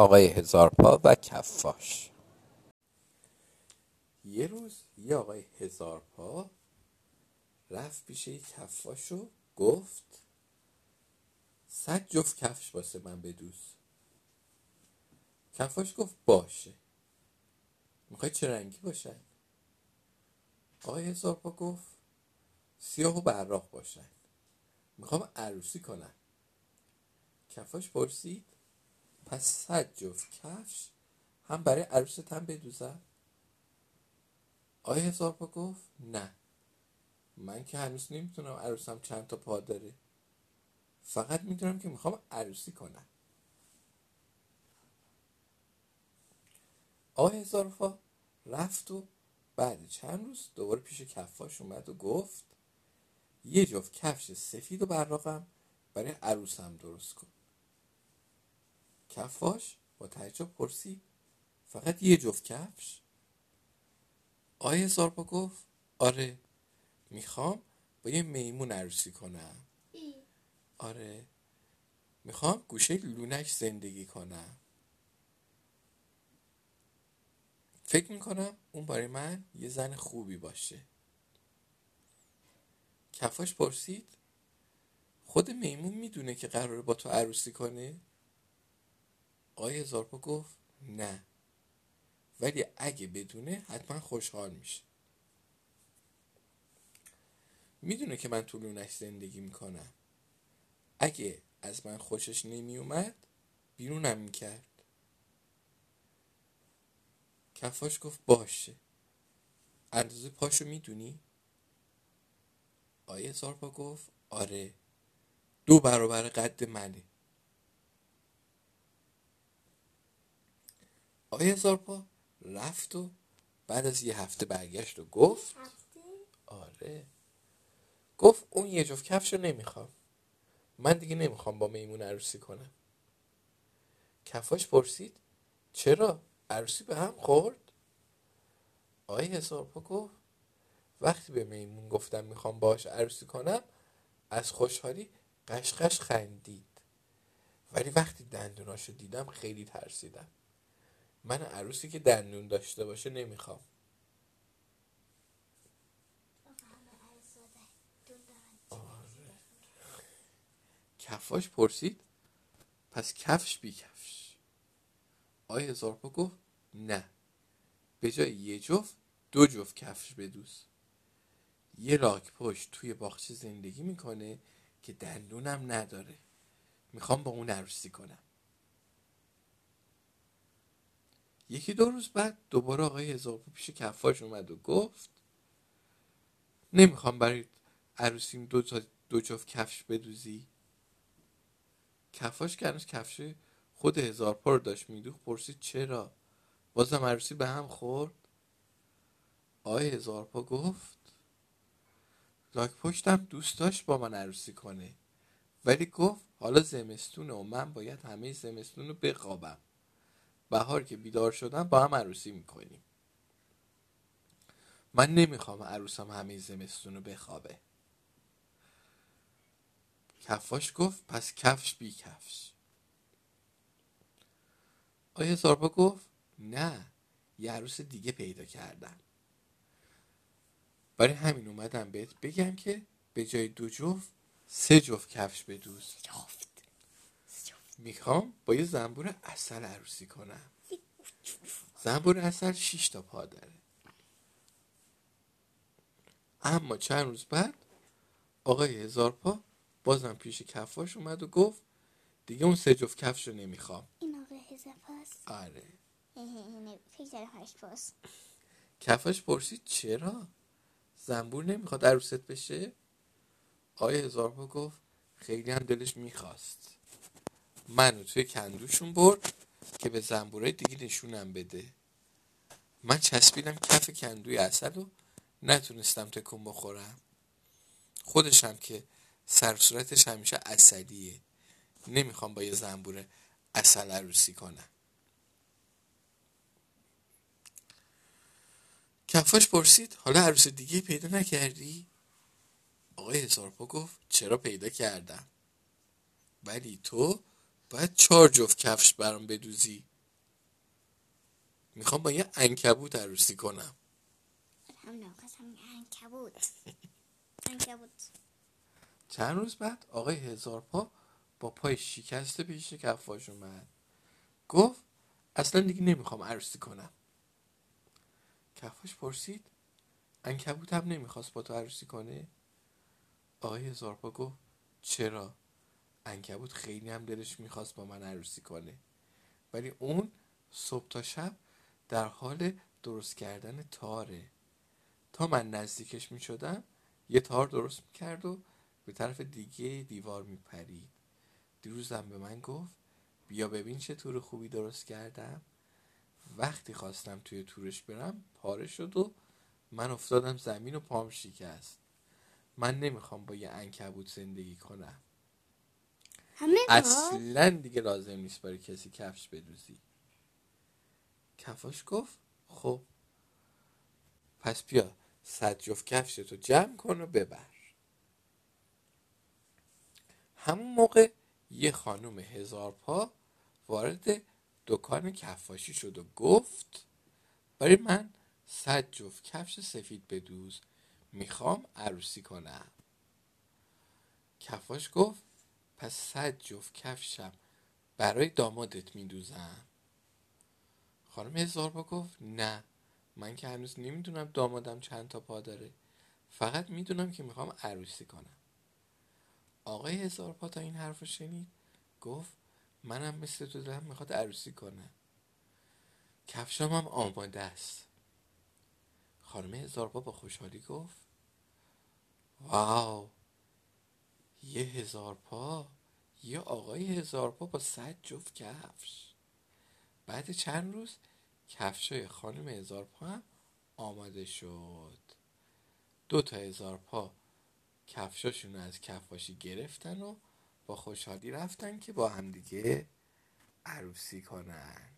آقای هزارپا و کفاش. یه روز یه آقای هزارپا رفت پیش یه کفاش و گفت 100 جفت کفش واسه من بدوز. کفاش گفت باشه. میخوای چه رنگی باشن؟ آقای هزارپا گفت سیاه و براق باشن. میخوام عروسی کنن. کفاش پرسید پس 100 جفت کفش هم برای عروست هم بدوزم؟ آقای هزارپا گفت نه، من که هنوز نمیتونم عروسم چند تا پا داره، فقط میدونم که میخوام عروسی کنم. آقای هزارپا رفت و بعد چند روز دوباره پیش کفاش اومد و گفت یه جفت کفش سفید و براقم برای عروسم درست کن. کفاش با تعجب پرسید فقط یه جفت کفش؟ آقای هزارپا گفت آره، میخوام با یه میمون عروسی کنم. آره، میخوام گوشه لونش زندگی کنم. فکر میکنم اون برای من یه زن خوبی باشه. کفاش پرسید خود میمون میدونه که قراره با تو عروسی کنه؟ آقای هزارپا گفت نه، ولی اگه بدونه حتما خوشحال میشه. میدونه که من تو لونش زندگی میکنم. اگه از من خوشش نمیومد بیرونم میکرد. کفاش گفت باشه. اندازه پاشو میدونی؟ آقای هزارپا گفت آره، 2 برابر قد منه. آقای هزارپا رفت و بعد از یه هفته برگشت و گفت آره، گفت اون یه جفت کفش رو نمیخوام، من دیگه نمیخوام با میمون عروسی کنم. کفاش پرسید چرا؟ عروسی به هم خورد؟ آقای هزارپا گفت وقتی به میمون گفتم میخوام باهاش عروسی کنم از خوشحالی قشقش خندید، ولی وقتی دندوناشو دیدم خیلی ترسیدم. من عروسی که دندون داشته باشه نمیخوام. کفاش پرسید پس کفش بی کفش؟ آقای هزارپا گفت نه، به جای یه جفت 2 جفت کفش بدوز. یه لاک پشت توی باغچه زندگی میکنه که دندونم نداره، میخوام با اون عروسی کنم. یکی 2 روز بعد دوباره آقای هزارپا پیش کفاش اومد و گفت نمیخوام برای عروسیم 2 جفت کفش بدوزی. کفاش که هنوز کفش خود هزارپا رو داشت میدوخت پرسید چرا؟ بازم عروسی به هم خورد؟ آقای هزارپا گفت لاک پشتم دوست داشت با من عروسی کنه، ولی گفت حالا زمستونه و من باید همه زمستون رو بخوابم، بهار که بیدار شدم با هم عروسی میکنیم. من نمیخوام عروسم همه زمستون رو بخوابه. کفاش گفت پس کفش بی کفش. آقای هزارپا گفت نه، یه عروس دیگه پیدا کردم، برای همین اومدم بهت بگم که به جای 2 جفت 3 جفت کفش بدوز. میخوام با یه زنبور عسل عروسی کنم. زنبور عسل 6 تا پا داره. اما چند روز بعد آقای هزارپا بازم پیش کفاش اومد و گفت دیگه اون 3 جفت کفش رو نمیخوام. این آقای هزارپاست؟ آره. کفاش پرسید چرا؟ زنبور نمیخواد عروست بشه؟ آقای هزارپا گفت خیلی هم دلش میخواست، منو توی کندوشون برد که به زنبورای دیگه نشونم بده. من چسبیدم کف کندوی عسل و نتونستم تکون بخورم. خودشم که سر صورتش همیشه عسلیه، نمیخوام با یه زنبور عسل عروسی کنم. کفاش پرسید حالا عروس دیگه پیدا نکردی؟ آقای هزارپا گفت چرا، پیدا کردم، ولی تو باید 4 جفت کفش برام بدوزی. میخوام با یه عنکبوت عروسی کنم. هم ناقص هم عنکبوت. عنکبوت. چند روز بعد آقای هزارپا با پای شکسته پیش کفاش اومد. گفت اصلا دیگه نمیخوام عروسی کنم. کفاش پرسید عنکبوت هم نمیخواست با تو عروسی کنه؟ آقای هزارپا گفت چرا؟ عنکبوت خیلی هم دلش میخواست با من عروسی کنه، ولی اون صبح تا شب در حال درست کردن تاره. تا من نزدیکش میشدم یه تار درست میکرد و به طرف دیگه دیوار میپرید. دیروزم به من گفت بیا ببین چه تور خوبی درست کردم. وقتی خواستم توی تورش برم پاره شد و من افتادم زمین و پام شکست. من نمیخوام با یه عنکبوت زندگی کنم. اصلا دیگه لازم نیست برای کسی کفش بدوزی. کفاش گفت خب پس بیا 100 جفت کفشتو جمع کن و ببر. همون موقع یه خانم هزارپا وارد دکان کفاشی شد و گفت برای من 100 جفت کفش سفید بدوز، میخوام عروسی کنم. کفاش گفت پس 100 جفت کفشم برای دامادت میدوزم. خانم هزارپا گفت نه، من که هنوز نمیدونم دامادم چند تا پا داره، فقط میدونم که میخوام عروسی کنم. آقای هزارپا تا این حرف رو شنید گفت منم مثل تو دلم میخواد عروسی کنم، کفشام هم آماده است. خانم هزارپا با خوشحالی گفت واو، یه هزارپا، یه آقای هزارپا با 100 جفت کفش. بعد چند روز کفشای خانم هزارپا هم آماده شد. 2 تا هزارپا کفشاشون از کفاشی گرفتن و با خوشحالی رفتن که با همدیگه عروسی کنن.